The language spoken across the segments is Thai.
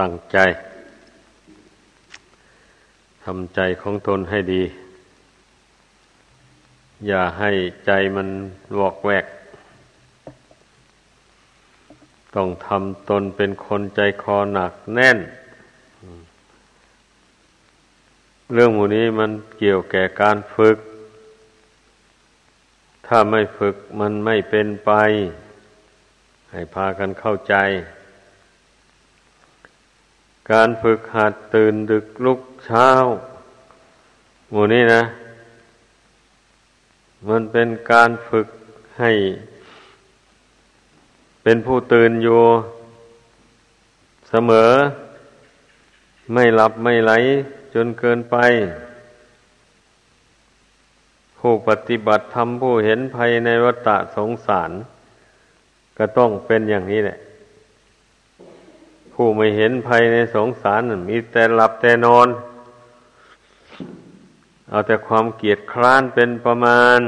ตั้งใจทำใจของตนให้ดีอย่าให้ใจมันวอกแวกต้องทำตนเป็นคนใจคอหนักแน่นเรื่องหมู่นี้มันเกี่ยวแก่การฝึกถ้าไม่ฝึกมันไม่เป็นไปให้พากันเข้าใจการฝึกหัดตื่นดึกลุกเช้าหมู่นี้นะมันเป็นการฝึกให้เป็นผู้ตื่นอยู่เสมอไม่หลับไม่ไหลจนเกินไปผู้ปฏิบัติธรรมผู้เห็นภัยในวัฏสงสารก็ต้องเป็นอย่างนี้แหละผู้ไม่เห็นภัยในสงสารมีแต่หลับแต่นอนเอาแต่ความเกียจคร้านเป็นประมาณ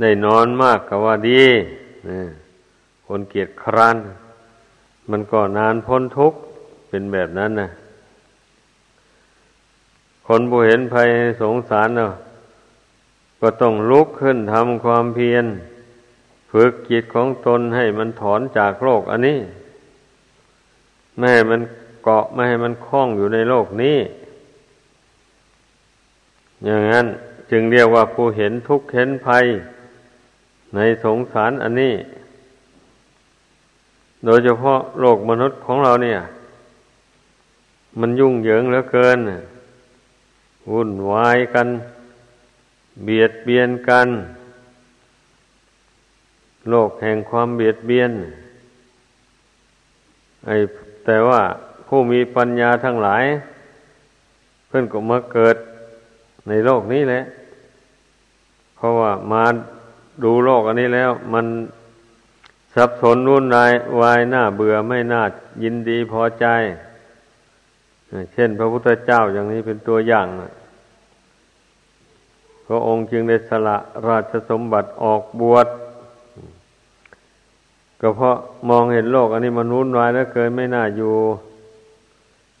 ได้นอนมากก็ว่าดีคนเกียจคร้านมันก็นานพ้นทุกข์เป็นแบบนั้นนะคนผู้เห็นภัยสงสารเนาะก็ต้องลุกขึ้นทำความเพียรฝึกจิตของตนให้มันถอนจากโลกอันนี้ไม่ให้มันเกาะไม่ให้มันคล้องอยู่ในโลกนี้อย่างนั้นจึงเรียกว่าผู้เห็นทุกข์เห็นภัยในสงสารอันนี้โดยเฉพาะโลกมนุษย์ของเราเนี่ยมันยุ่งเหยิงเหลือเกินวุ่นวายกันเบียดเบียนกันโลกแห่งความเบียดเบียนแต่ว่าผู้มีปัญญาทั้งหลายเพิ่นก็มาเกิดในโลกนี้แหละเพราะว่ามาดูโลกอันนี้แล้วมันสับสนวุ่นวายวายน่าเบื่อไม่น่ายินดีพอใจเช่นพระพุทธเจ้าอย่างนี้เป็นตัวอย่างพระองค์จึงได้สละราชสมบัติออกบวชก็เพราะมองเห็นโลกอันนี้มันวุ่นวายแล้วเกินไม่น่าอยู่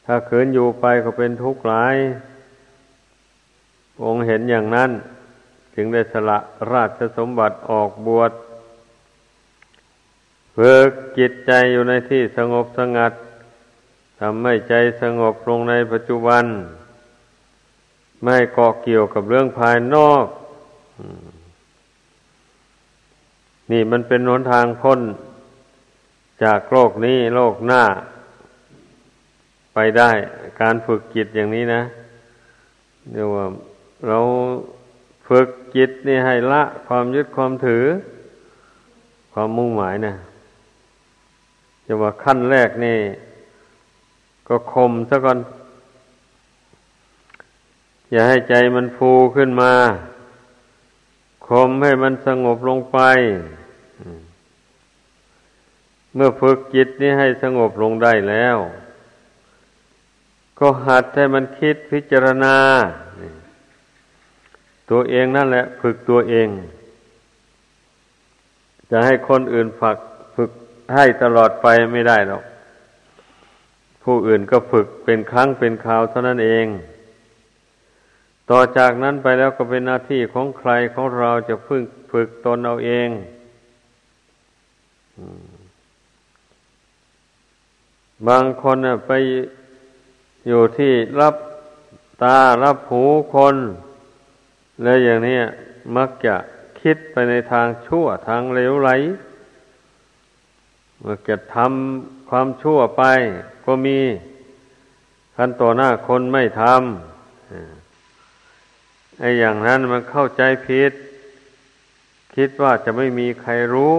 ถ้าขืนอยู่ไปก็เป็นทุกข์หลายองค์เห็นอย่างนั้นจึงได้สละราชสมบัติออกบวชฝึกจิตใจอยู่ในที่สงบสงัดทำให้ใจสงบลงในปัจจุบันไม่เกาะเกี่ยวกับเรื่องภายนอกนี่มันเป็นหนทางพ้นจากโลกนี้โลกหน้าไปได้การฝึกจิตอย่างนี้นะเดี๋ยวเราฝึกจิตนี่ให้ละความยึดความถือความมุ่งหมายนะจะว่าขั้นแรกนี่ก็ข่มซะก่อนอย่าให้ใจมันฟูขึ้นมาข่มให้มันสงบลงไปเมื่อฝึกจิตนี้ให้สงบลงได้แล้วก็หัดให้มันคิดพิจารณาตัวเองนั่นแหละฝึกตัวเองจะให้คนอื่นฝึกให้ตลอดไปไม่ได้หรอกผู้อื่นก็ฝึกเป็นครั้งเป็นคราวเท่านั้นเองต่อจากนั้นไปแล้วก็เป็นหน้าที่ของใครของเราจะฝึกตนเอาเองบางคนไปอยู่ที่รับตารับหูคนและอย่างนี้มักจะคิดไปในทางชั่วทางเลวไหลมักจะทำความชั่วไปก็มีขั้นต่อหน้าคนไม่ทำไอ้อย่างนั้นมันเข้าใจผิดคิดว่าจะไม่มีใครรู้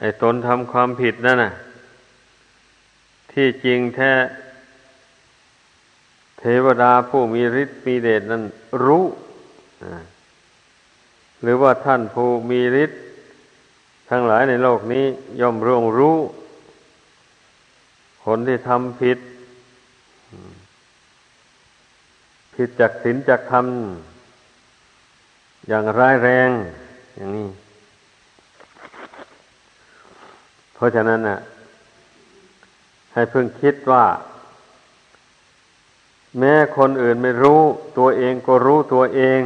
ไอ้ตนทำความผิดนั่นน่ะที่จริงแท้เทวดาผู้มีฤทธิ์มีเดชนั้นรู้หรือว่าท่านผู้มีฤทธิ์ทั้งหลายในโลกนี้ย่อมร่วงรู้คนที่ทำผิดจากศีลจากธรรมอย่างร้ายแรงอย่างนี้ เพราะฉะนั้นนะให้เพิ่งคิดว่าแม้คนอื่นไม่รู้ตัวเองก็รู้ตัวเอง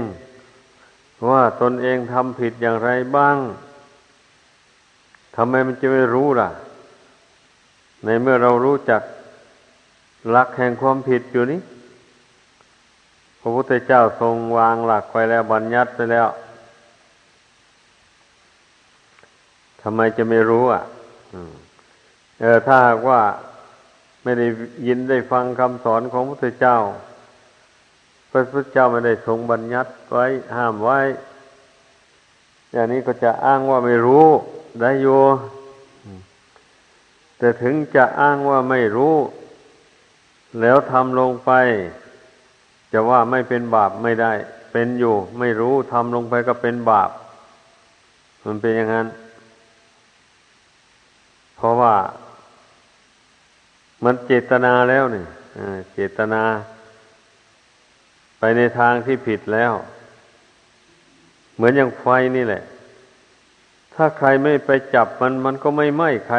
ว่าตนเองทำผิดอย่างไรบ้างทำไมมันจะไม่รู้ล่ะในเมื่อเรารู้จักหลักแห่งความผิดอยู่นี้พระพุทธเจ้าทรงวางหลักไว้แล้วบัญญัติไปแล้วทำไมจะไม่รู้อ่ะถ้าหากว่าไม่ได้ยินได้ฟังคำสอนของพระพุทธเจ้าพระพุทธเจ้าไม่ได้ทรงบัญญัติไว้ห้ามไว้อย่างนี้ก็จะอ้างว่าไม่รู้ได้อยู่แต่ถึงจะอ้างว่าไม่รู้แล้วทำลงไปจะว่าไม่เป็นบาปไม่ได้เป็นอยู่ไม่รู้ทำลงไปก็เป็นบาปมันเป็นอย่างนั้นเพราะว่ามันเจตนาแล้วนี่เจตนาไปในทางที่ผิดแล้วเหมือนอย่างไฟนี่แหละถ้าใครไม่ไปจับมันก็ไม่ไหม้ใคร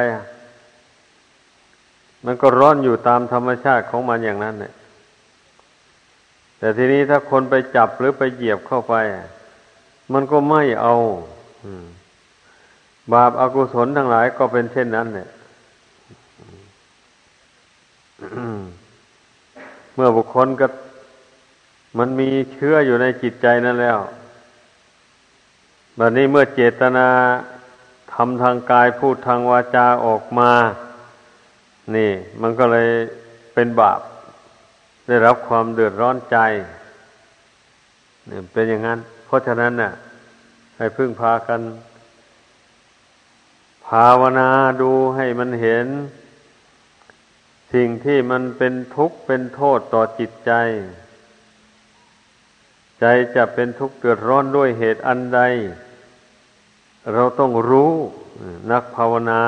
มันก็ร้อนอยู่ตามธรรมชาติของมันอย่างนั้นแหละแต่ทีนี้ถ้าคนไปจับหรือไปเหยียบเข้าไปมันก็ไหม้เอาบาปอกุศลทั้งหลายก็เป็นเช่นนั้นแหละเมื่อบุคคลก็มันมีเชื้ออยู่ในจิตใจนั่นแล้วบัดนี้เมื่อเจตนาทำทางกายพูดทางวาจาออกมานี่มันก็เลยเป็นบาปได้รับความเดือดร้อนใจนี่เป็นอย่างนั้นเพราะฉะนั้นน่ะให้พึ่งพากันภาวนาดูให้มันเห็นสิ่งที่มันเป็นทุกข์เป็นโทษต่อจิตใจใจจะเป็นทุกข์เดือดร้อนด้วยเหตุอันใดเราต้องรู้นักภาวนา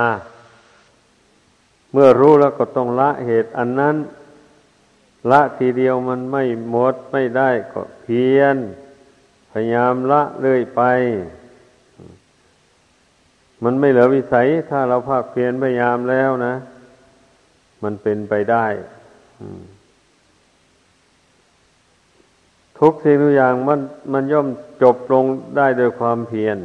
เมื่อรู้แล้วก็ต้องละเหตุอันนั้นละทีเดียวมันไม่หมดไม่ได้ก็เพียรพยายามละเรื่อยไปมันไม่เหลือวิสัยถ้าเราภาคเพียรพยายามแล้วนะมันเป็นไปได้ทุกสิ่งทุกอย่างมันย่อมจบลงได้โดยความเพียร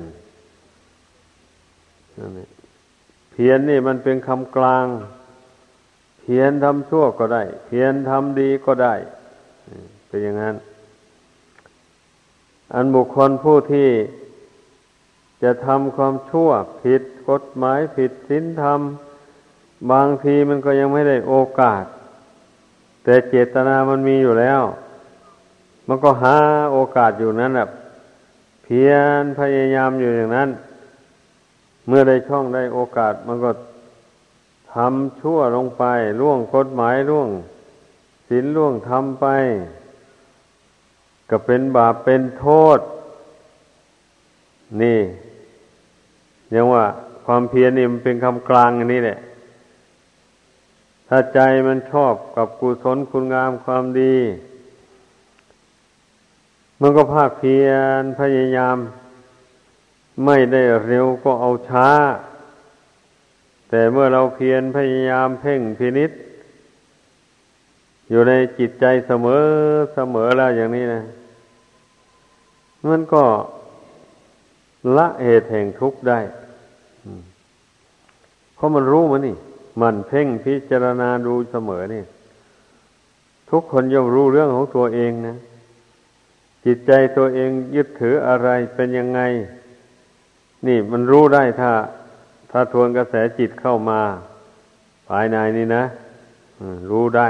เพียรนี่มันเป็นคำกลางเพียรทำชั่วก็ได้เพียรทำดีก็ได้เป็นอย่างนั้นอันบุคคลผู้ที่จะทำความชั่วผิดกฎหมายผิดศีลธรรมบางทีมันก็ยังไม่ได้โอกาสแต่เจตนามันมีอยู่แล้วมันก็หาโอกาสอยู่นั้นแบบเพียรพยายามอยู่อย่างนั้นเมื่อได้ช่องได้โอกาสมันก็ทำชั่วลงไปล่วงกฎหมายล่วงศีลล่วงธรรมไปก็เป็นบาปเป็นโทษนี่ยังว่าความเพียรนี่มันเป็นคำกลางอันนี้แหละถ้าใจมันชอบกับกุศลคุณงามความดีมันก็ภาคเพียรพยายามไม่ได้เร็วก็เอาช้าแต่เมื่อเราเพียรพยายามเพ่งพินิจอยู่ในจิตใจเสมอเสมอแล้วอย่างนี้นะมันก็ละเหตุแห่งทุกข์ได้เพราะมันรู้มันนี่มันเพ่งพิจารณาดูเสมอนี่ทุกคนย่อมรู้เรื่องของตัวเองนะจิตใจตัวเองยึดถืออะไรเป็นยังไงนี่มันรู้ได้ถ้าทวนกระแสจิตเข้ามาภายในนี่นะรู้ได้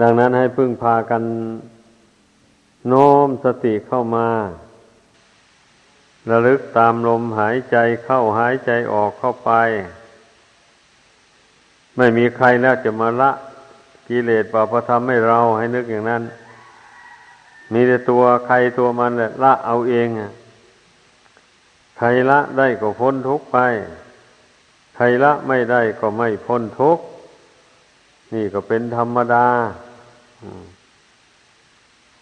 ดังนั้นให้พึ่งพากันโน้มสติเข้ามาระลึกตามลมหายใจเข้าหายใจออกเข้าไปไม่มีใครแล้วจะมาละกิเลสบาปธรรมให้เราให้นึกอย่างนั้นมีแต่ตัวใครตัวมันแหละละเอาเองใครละได้ก็พ้นทุกข์ไปใครละไม่ได้ก็ไม่พ้นทุกข์นี่ก็เป็นธรรมดา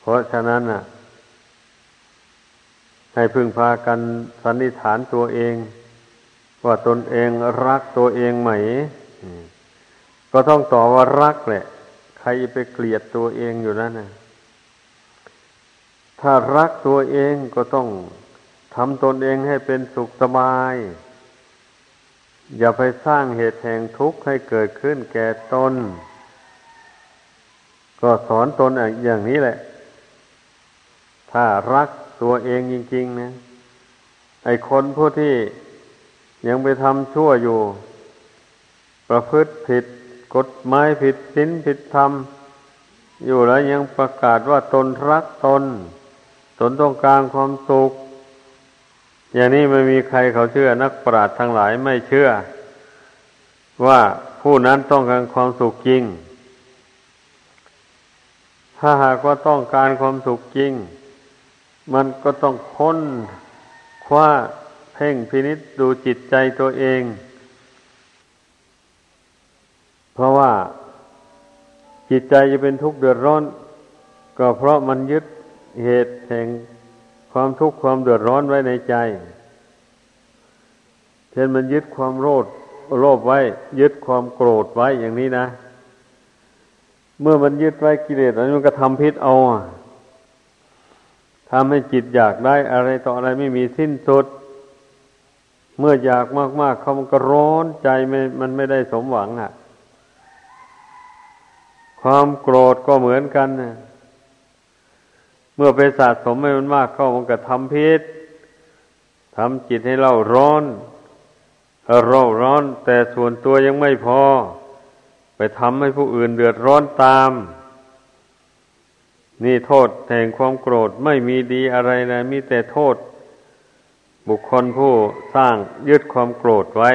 เพราะฉะนั้นน่ะให้พึ่งพากันสันนิษฐานตัวเอง ว่าตนเองรักตัวเองไหมก็ต้องตอบว่ารักแหละใครไปเกลียดตัวเองอยู่แล้วนะถ้ารักตัวเองก็ต้องทำตนเองให้เป็นสุขสบายอย่าไปสร้างเหตุแห่งทุกข์ให้เกิดขึ้นแก่ตนก็สอนตนอย่างนี้แหละถ้ารักตัวเองจริงๆนะไอ้คนผู้ที่ยังไปทำชั่วอยู่ประพฤติผิดกฎหมายผิดศีลผิดธรรมอยู่แล้วยังประกาศว่าตนรักตนต้องการความสุขอย่างนี้ไม่มีใครเขาเชื่อนักปราชญ์ทั้งหลายไม่เชื่อว่าผู้นั้นต้องการความสุขจริงถ้าหากว่าต้องการความสุขจริงมันก็ต้องค้นคว้าเพ่งพินิจดูจิตใจตัวเองเพราะว่าจิตใจจะเป็นทุกข์เดือดร้อนก็เพราะมันยึดเหตุแห่งความทุกข์ความเดือดร้อนไว้ในใจเช่นมันยึดความโลภไว้ยึดความโกรธไว้อย่างนี้นะเมื่อมันยึดไว้กิเลสอันนี้มันก็ทำพิษเอาทำให้จิตอยากได้อะไรต่ออะไรไม่มีสิ้นสุดเมื่ออยากมากๆเขามันก็ร้อนใจมันไม่ได้สมหวังอ่ะความโกรธก็เหมือนกันนะเมื่อไปสะสมให้มันมากเข้ามันก็ทำพิษทำจิตให้เราร้อนแต่ส่วนตัวยังไม่พอไปทำให้ผู้อื่นเดือดร้อนตามนี่โทษแห่งความโกรธไม่มีดีอะไรนะมีแต่โทษบุคคลผู้สร้างยึดความโกรธไว้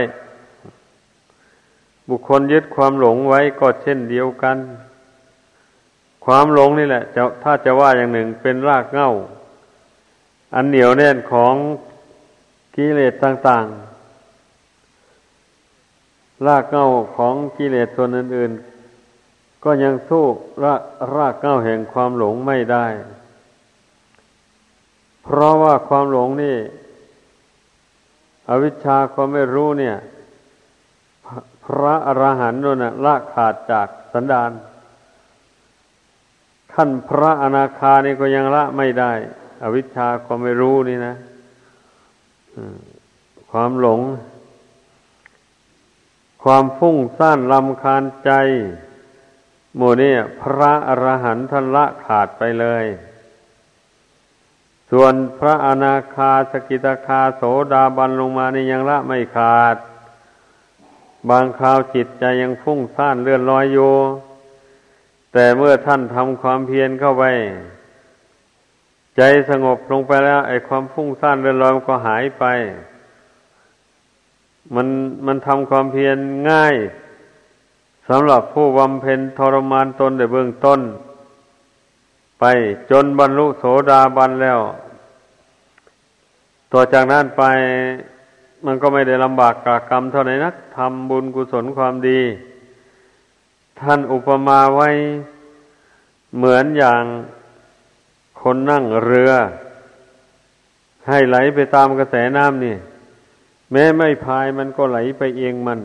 บุคคลยึดความหลงไว้ก็เช่นเดียวกันความหลงนี่แหละถ้าจะว่าอย่างหนึ่งเป็นรากเหง้าอันเหนียวแน่นของกิเลสต่างๆรากเหง้าของกิเลสส่วนอื่นๆก็ยังสู้รากเหง้าแห่งความหลงไม่ได้เพราะว่าความหลงนี่อวิชชาความไม่รู้เนี่ยพระอรหันต์นั่นน่ะละขาดจากสันดานขั้นพระอนาคานี่ก็ยังละไม่ได้อวิชชาความไม่รู้นี่นะความหลงความฟุ้งซ่านรำคาญใจหมู่นี่พระอรหันต์ท่านละขาดไปเลยส่วนพระอนาคาสกิทาคาโสดาบันลงมานี่ยังละไม่ขาดบางคราวจิตใจยังฟุ้งซ่านเลื่อนลอยอยู่แต่เมื่อท่านทำความเพียรเข้าไปใจสงบลงไปแล้วไอ้ความฟุ้งซ่านเลื่อนลอยมันก็หายไปมันทำความเพียรง่ายสำหรับผู้บำเพ็ญทรมานตนในเบื้องต้นไปจนบรรลุโสดาบันแล้วต่อจากนั้นไปมันก็ไม่ได้ลำบากกากรรมเท่าไหร่นักทำบุญกุศลความดีท่านอุปมาไว้เหมือนอย่างคนนั่งเรือให้ไหลไปตามกระแสน้ำนี่แม้ไม่พายมันก็ไหลไปเองมัน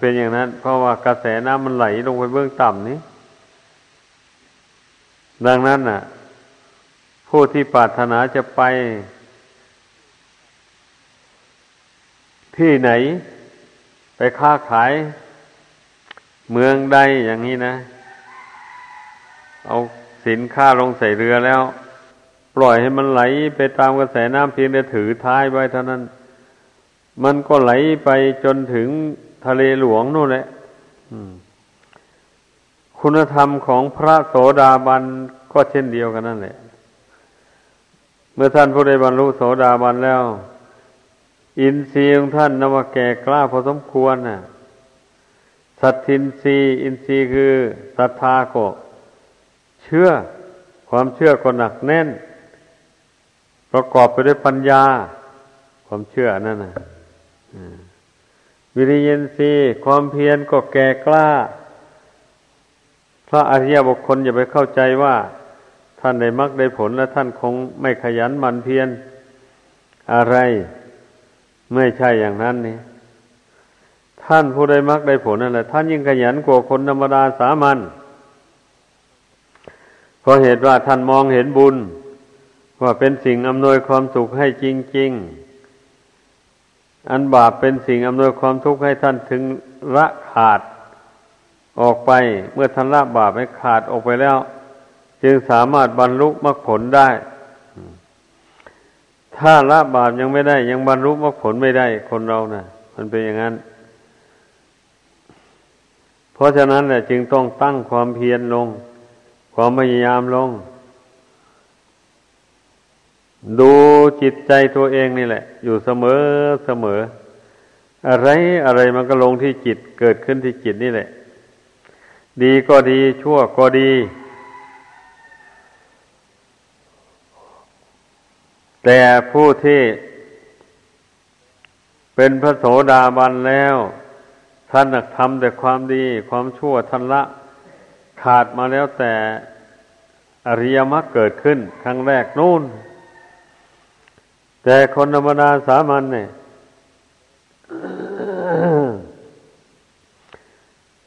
เป็นอย่างนั้นเพราะว่ากระแสน้ำมันไหลลงไปเบื้องต่ำนี้ดังนั้นน่ะผู้ที่ปรารถนาจะไปที่ไหนไปค้าขายเมืองใดอย่างนี้นะเอาสินค้าลงใส่เรือแล้วปล่อยให้มันไหลไปตามกระแสน้ำเพียงแต่ถือท้ายไว้เท่านั้นมันก็ไหลไปจนถึงทะเลหลวงนู่นแหละคุณธรรมของพระโสดาบันก็เช่นเดียวกันนั่นแหละเมื่อท่านผู้ใดบรรลุโสดาบันแล้วอินทรีย์ของท่านนับว่าแก่กล้าพอสมควรน่ะสัทธินทรีย์อินทรีย์คือศรัทธาก็เชื่อความเชื่อก็หนักแน่นประกอบไปด้วยปัญญาความเชื่อนั่นน่ะวิริยินทรีย์ความเพียรก็แก่กล้าพระอริยบุคคลอย่าไปเข้าใจว่าท่านได้มรรคได้ผลและท่านคงไม่ขยันหมั่นเพียรอะไร ไม่ใช่อย่างนั้นนี่ท่านผู้ได้มรรคได้ผลนั่นแหละท่านยิ่งขยันกว่าคนธรรมดาสามัญเพราะเหตุว่าท่านมองเห็นบุญว่าเป็นสิ่งอำนวยความสุขให้จริงๆอันบาปเป็นสิ่งอำนวยความทุกข์ให้ท่านถึงละขาดออกไปเมื่อท่านละบาปให้ขาดออกไปแล้วจึงสามารถบรรลุมรรคผลได้ถ้าละบาปยังไม่ได้ยังบรรลุมรรคผลไม่ได้คนเรานะมันเป็นอย่างนั้นเพราะฉะนั้นแหละจึงต้องตั้งความเพียรลงความพยายามลงดูจิตใจตัวเองนี่แหละอยู่เสมออะไรมันก็ลงที่จิตเกิดขึ้นที่จิตนี่แหละดีก็ดีชั่วก็ดีแต่ผู้ที่เป็นพระโสดาบันแล้วท่านทำแต่ความดีความชั่วท่านละขาดมาแล้วแต่อริยมรรคเกิดขึ้นครั้งแรกนู่นแต่คนธรรมดาสามัญเนี่ย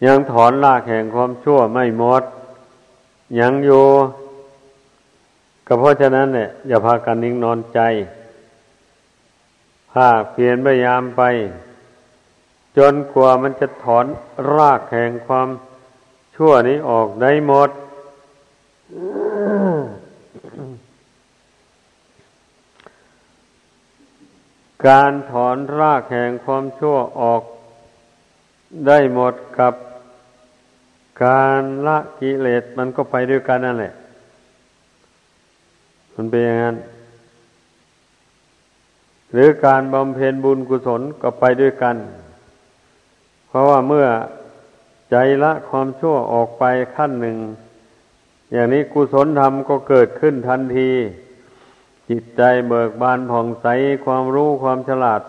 ยังถอนรากแห่งความชั่วไม่หมดยังอยู่ก็เพราะฉะนั้นเนี่ยอย่าพากันนิ่งนอนใจภาคเพียรพยายามไปจนกว่ามันจะถอนรากแห่งความชั่วนี้ออกได้หมด การถอนรากแห่งความชั่วออกได้หมดกับการละกิเลสมันก็ไปด้วยกันนั่นแหละมันเป็นอย่างนั้นหรือการบำเพ็ญบุญกุศลก็ไปด้วยกันเพราะว่าเมื่อใจละความชั่วออกไปขั้นหนึ่งอย่างนี้กุศลธรรมก็เกิดขึ้นทันทีจิตใจเบิกบานผ่องใสความรู้ความฉลาด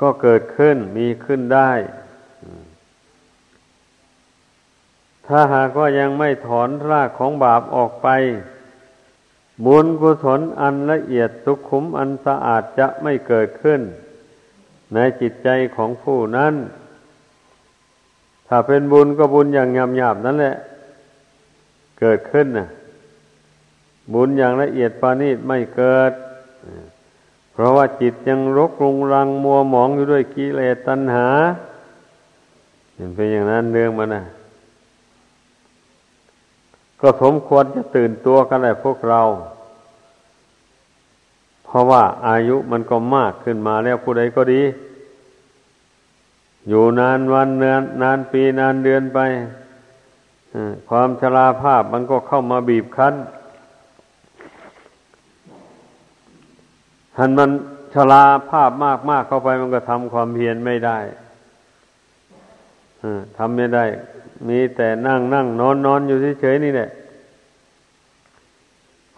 ก็เกิดขึ้นมีขึ้นได้ถ้าหากว่ายังไม่ถอนรากของบาปออกไปบุญกุศลอันละเอียดสุขุมอันสะอาดจะไม่เกิดขึ้นในจิตใจของผู้นั้นถ้าเป็นบุญก็บุญอย่างหยาบๆนั่นแหละเกิดขึ้นนะบุญอย่างละเอียดปานีตไม่เกิดเพราะว่าจิตยังรกรุงรังมัวหมองอยู่ด้วยกิเลสตัณหาเป็นอย่างนั้นเรื่องมันนะก็สมควรจะตื่นตัวกันแหละพวกเราเพราะว่าอายุมันก็มากขึ้นมาแล้วผู้ใดก็ดีอยู่นานวันเดือนนานปีนานเดือนไปความชราภาพมันก็เข้ามาบีบคั้นหันมันชราภาพมากๆเข้าไปมันก็ทำความเพียรไม่ได้ทำไม่ได้มีแต่นั่งนอนอยู่เฉยๆนี่แหละ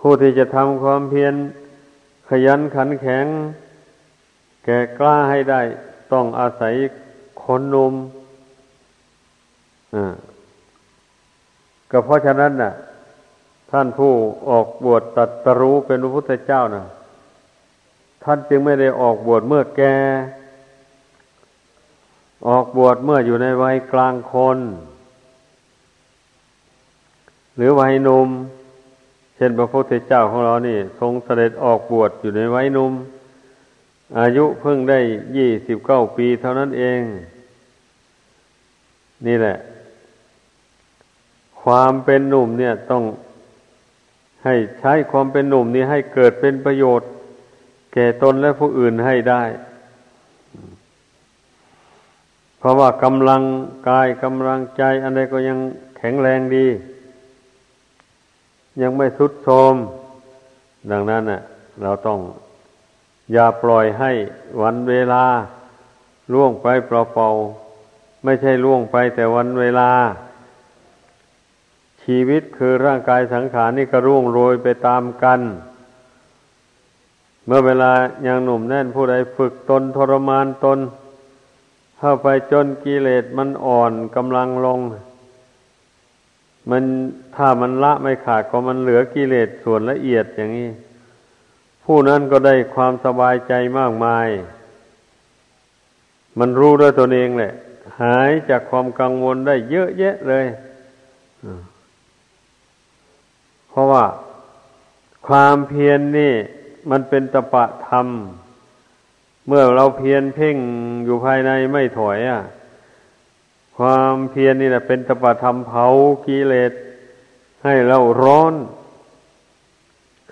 ผู้ที่จะทำความเพียรขยันขันแข็งแก่กล้าให้ได้ต้องอาศัยคนหนุ่มก็เพราะฉะนั้นน่ะท่านผู้ออกบวชตรัสรู้เป็นพระพุทธเจ้าน่ะท่านจึงไม่ได้ออกบวชเมื่อแก่ออกบวชเมื่ออยู่ในวัยกลางคนหรือวัยหนุ่มเช่นพระพุทธเจ้าของเรานี่ทรงเสด็จออกบวชอยู่ในวัยหนุ่มอายุเพิ่งได้29 ปีเท่านั้นเองนี่แหละความเป็นหนุ่มเนี่ยต้องให้ใช้ความเป็นหนุ่มนี้ให้เกิดเป็นประโยชน์แก่ตนและผู้อื่นให้ได้เพราะว่ากำลังกายกำลังใจอะไรก็ยังแข็งแรงดียังไม่ทรุดโทรมดังนั้นน่ะเราต้องอย่าปล่อยให้วันเวลาล่วงไปเปล่าๆไม่ใช่ล่วงไปแต่วันเวลาชีวิตคือร่างกายสังขารนี่ก็ร่วงโรยไปตามกันเมื่อเวลายังหนุ่มแน่นผู้ใดฝึกตนทรมานตนเข้าไปจนกิเลสมันอ่อนกำลังลงมันถ้ามันละไม่ขาดก็มันเหลือกิเลสส่วนละเอียดอย่างนี้ผู้นั้นก็ได้ความสบายใจมากมาย มันรู้ด้วยตนเองแหละหายจากความกังวลได้เยอะแยะเลยเพราะว่าความเพียร นี่มันเป็นตปะธรรมเมื่อเราเพียรเพ่งอยู่ภายในไม่ถอยอ่ะความเพียร นี่แหละเป็นตปะธรรมเผากิเลสให้เราร้อน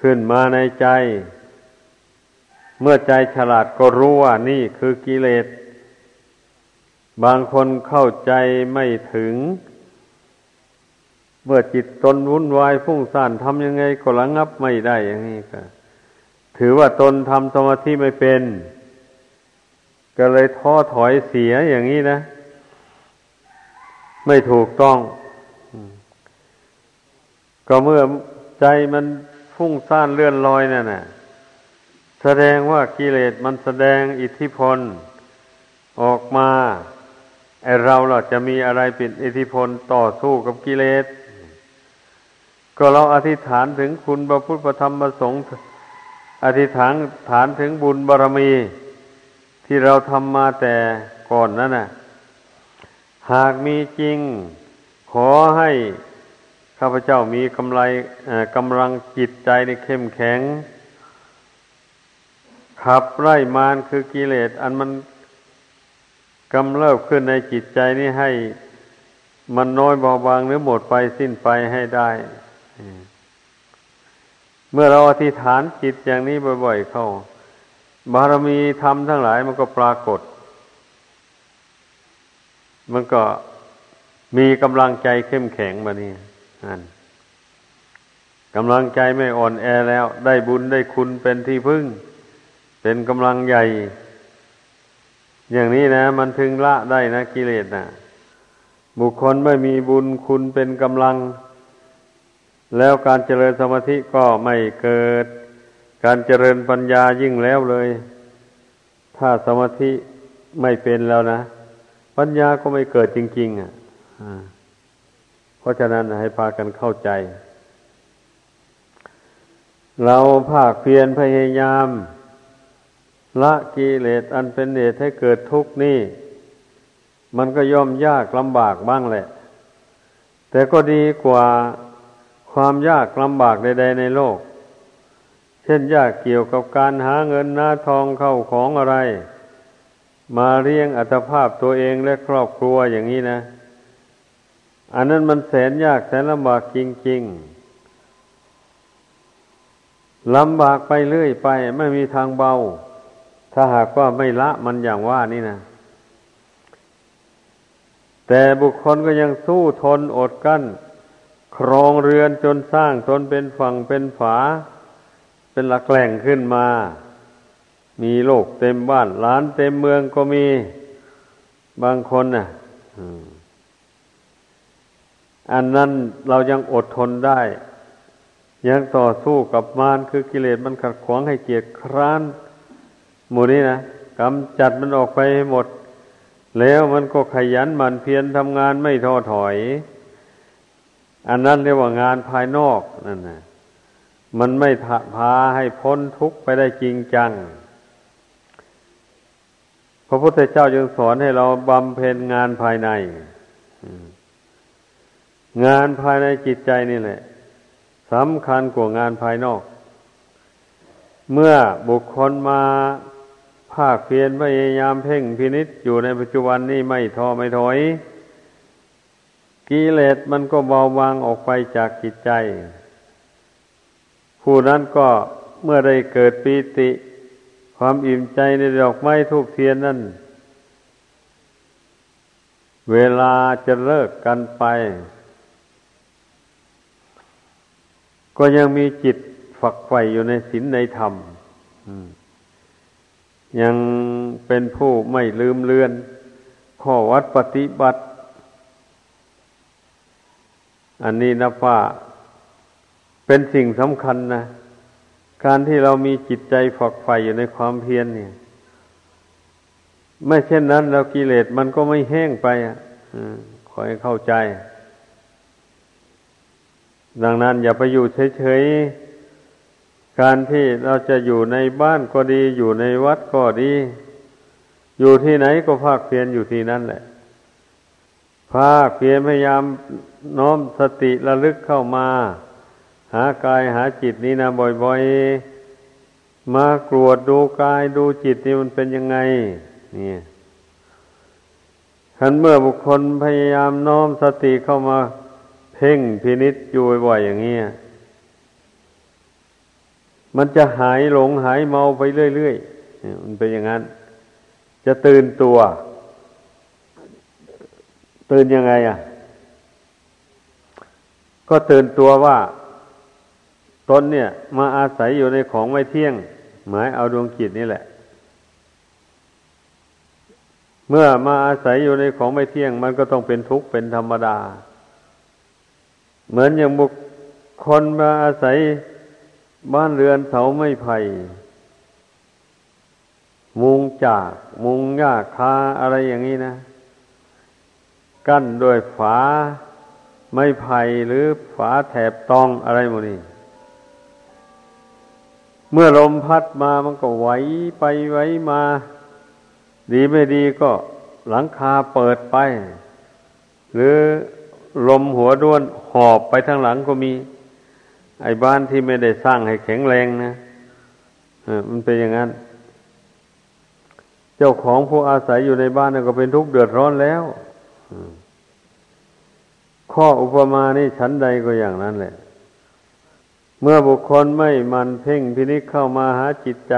ขึ้นมาในใจเมื่อใจฉลาดก็รู้ว่านี่คือกิเลสบางคนเข้าใจไม่ถึงเมื่อจิตตนวุ่นวายฟุ้งซ่านทำยังไงก็ระงับไม่ได้อย่างนี้ก็ถือว่าตนทำสมาธิไม่เป็นก็เลยท้อถอยเสียอย่างนี้นะไม่ถูกต้องก็เมื่อใจมันฟุ้งซ่านเลื่อนลอยนั่นน่ะแสดงว่ากิเลสมันแสดงอิทธิพลออกมาไอเราล่ะจะมีอะไรเป็นอิทธิพลต่อสู้กับกิเลสก็เราอธิษฐานถึงคุณพระพุทธพระธรรมพระสงฆ์อธิษฐานถึงบุญบารมีที่เราทำมาแต่ก่อนนั่นน่ะหากมีจริงขอให้ข้าพเจ้ามีกำลังจิตใจในเข้มแข็งขับไล่มารคือกิเลสอันมันกำเริบขึ้นในจิตใจนี้ให้มันน้อยเบาบางหรือหมดไปสิ้นไปให้ได้เมื่อเราอธิษฐานจิตอย่างนี้บ่อยๆเข้าบารมีธรรมทั้งหลายมันก็ปรากฏมันก็มีกำลังใจเข้มแข็งบัดนี้กำลังใจไม่อ่อนแอแล้วได้บุญได้คุณเป็นที่พึ่งเป็นกำลังใหญ่อย่างนี้นะมันถึงละได้นะกิเลสนะบุคคลไม่มีบุญคุณเป็นกำลังแล้วการเจริญสมาธิก็ไม่เกิดการเจริญปัญญายิ่งแล้วเลยถ้าสมาธิไม่เป็นแล้วนะปัญญาก็ไม่เกิดจริงๆอ่ะเพราะฉะนั้นให้พากันเข้าใจเราภาคเพียรพยายามละกิเลสอันเป็นเหตุให้เกิดทุกข์นี่มันก็ย่อมยากลำบากบ้างแหละแต่ก็ดีกว่าความยากลำบากใดๆในโลกเช่นยากเกี่ยวกับการหาเงินหาทองเข้าของอะไรมาเลี้ยงอัตภาพตัวเองและครอบครัวอย่างนี้นะอันนั้นมันแสนยากแสนลำบากจริงๆลำบากไปเรื่อยไปไม่มีทางเบาถ้าหากว่าไม่ละมันอย่างว่านี่นะแต่บุคคลก็ยังสู้ทนอดกั้นครองเรือนจนสร้างตนเป็นฝั่งเป็นฝาเป็นหลักแหล่งขึ้นมามีโลกเต็มบ้านล้านเต็มเมืองก็มีบางคนน่ะอันนั้นเรายังอดทนได้ยังต่อสู้กับมารคือกิเลสมันขัดขวางให้เกียจคร้านหมู่นี้นะกำจัดมันออกไปให้หมดแล้วมันก็ขยันหมั่นเพียรทำงานไม่ท้อถอยอันนั้นเรียกว่างานภายนอกนั่นนะมันไม่พาให้พ้นทุกข์ไปได้จริงจังพระพุทธเจ้าจึงสอนให้เราบำเพ็ญงานภายในงานภายในจิตใจนี่แหละสำคัญกว่างานภายนอกเมื่อบุคคลมาภาคเพียรพยายามเพ่งพินิจอยู่ในปัจจุบันนี้ไม่ท้อไม่ถอยกิเลสมันก็เบาบางออกไปจากจิตใจผู้นั้นก็เมื่อได้เกิดปีติความอิ่มใจในดอกไม้ธูปเทียนนั้นเวลาจะเลิกกันไปก็ยังมีจิตฝักใฝ่อยู่ในศีลในธรรมยังเป็นผู้ไม่ลืมเลือนข้อวัดปฏิบัติอันนี้นะว่าเป็นสิ่งสำคัญนะการที่เรามีจิตใจฝักใฝ่อยู่ในความเพียรเนี่ยไม่เช่นนั้นแล้วกิเลสมันก็ไม่แห้งไปขอให้เข้าใจดังนั้นอย่าไปอยู่เฉยๆการที่เราจะอยู่ในบ้านก็ดีอยู่ในวัดก็ดี อยู่ที่ไหนก็ภาคเพียรอยู่ที่นั่นแหละภาคเพียรพยายามน้อมสติระลึกเข้ามาหากายหาจิตนี้นะบ่อยๆมากรวดดูกายดูจิตนี่มันเป็นยังไงนี่คันเมื่อบุคคลพยายามน้อมสติเข้ามาเพ่งพินิจอยู่บ่อยๆอย่างนี้มันจะหายหลงหายเมาไปเรื่อยๆมันเป็นอย่างนั้นจะตื่นตัวตื่นยังไงอ่ะก็ตื่นตัวว่าตนเนี่ยมาอาศัยอยู่ในของไม่เที่ยงหมายเอาดวงจิตนี่แหละเมื่อมาอาศัยอยู่ในของไม่เที่ยงมันก็ต้องเป็นทุกข์เป็นธรรมดาเหมือนอย่างบุคคลมาอาศัยบ้านเรือนเสาไม้ไผ่มุงจากมุงหญ้าคาอะไรอย่างนี้นะกั้นด้วยฝาไม้ไผ่หรือฝาแถบตองอะไรพวกนี้เมื่อลมพัดมามันก็ไหวไปไหวมาดีไม่ดีก็หลังคาเปิดไปหรือลมหัวด้วนหอบไปทางหลังก็มีไอ้บ้านที่ไม่ได้สร้างให้แข็งแรงนะมันเป็นอย่างนั้นเจ้าของผู้อาศัยอยู่ในบ้านก็เป็นทุกข์เดือดร้อนแล้วข้ออุปมานี่ชั้นใดก็อย่างนั้นแหละเมื่อบุคคลไม่มันเพ่งพินิจเข้ามาหาจิตใจ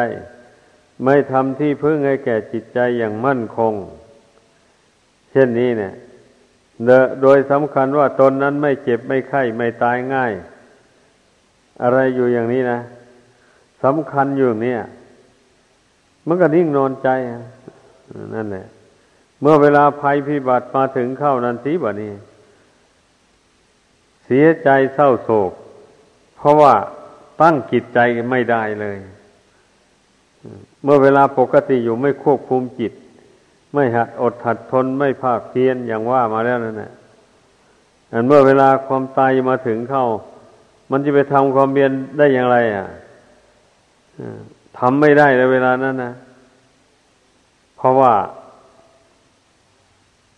ไม่ทำที่พึ่งให้แก่จิตใจอย่างมั่นคงเช่นนี้เนี่ยโดยสำคัญว่าตนนั้นไม่เจ็บไม่ไข้ไม่ตายง่ายอะไรอยู่อย่างนี้นะสำคัญอยู่อย่างนี้มันก็นิ่งนอนใจนั่นแหละเมื่อเวลาภัยพิบัติมาถึงเข้านันทีบัดนี้เสียใจเศร้าโศกเพราะว่าตั้งจิตใจไม่ได้เลยเมื่อเวลาปกติอยู่ไม่ควบคุมจิตไม่หัดอดหัดทนไม่ภาคเพียรอย่างว่ามาแล้วนั่นแหละอันเมื่อเวลาความตายมาถึงเข้ามันจะไปทำความเพียรได้อย่างไรอ่ะทำไม่ได้ในเวลานั้นนะเพราะว่า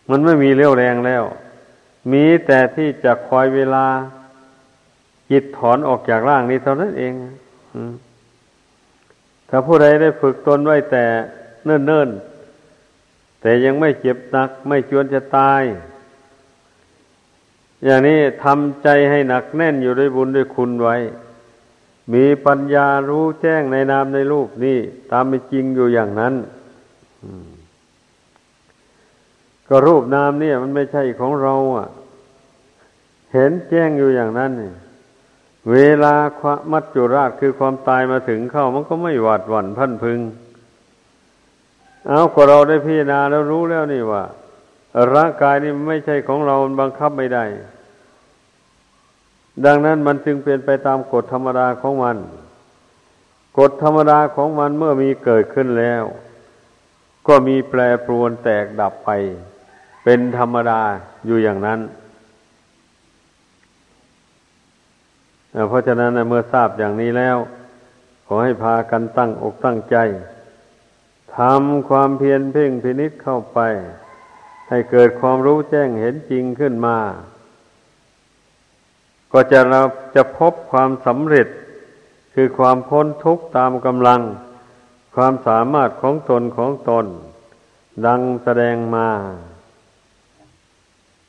มันไม่มีเรี่ยวแรงแล้วมีแต่ที่จะคอยเวลาจิตถอนออกจากร่างนี้เท่านั้นเองถ้าผู้ใดได้ฝึกตนไว้แต่เนิ่นๆแต่ยังไม่เจ็บหนักไม่จวนจะตายอย่างนี้ทำใจให้หนักแน่นอยู่ด้วยบุญด้วยคุณไว้มีปัญญารู้แจ้งในนามในรูปนี่ตามเป็นจริงอยู่อย่างนั้นก็รูปนามเนี่ยมันไม่ใช่ของเราอ่ะเห็นแจ้งอยู่อย่างนั้นเวลาความมัจจุราชคือความตายมาถึงเข้ามันก็ไม่หวาดหวั่นพลันพรึงเอาก็เราได้พิจารณาแล้วรู้แล้วนี่ว่าร่างกายนี่ไม่ใช่ของเราบังคับไม่ได้ดังนั้นมันจึงเป็นไปตามกฎธรรมดาของมันกฎธรรมดาของมันเมื่อมีเกิดขึ้นแล้วก็มีแปรปรวนแตกดับไปเป็นธรรมดาอยู่อย่างนั้นเพราะฉะนั้นเมื่อทราบอย่างนี้แล้วขอให้พากันตั้งอกตั้งใจทำความเพียรเพ่งพินิจเข้าไปให้เกิดความรู้แจ้งเห็นจริงขึ้นมาก็จะพบความสำเร็จคือความพ้นทุกข์ตามกำลังความสามารถของตนดังแสดงมา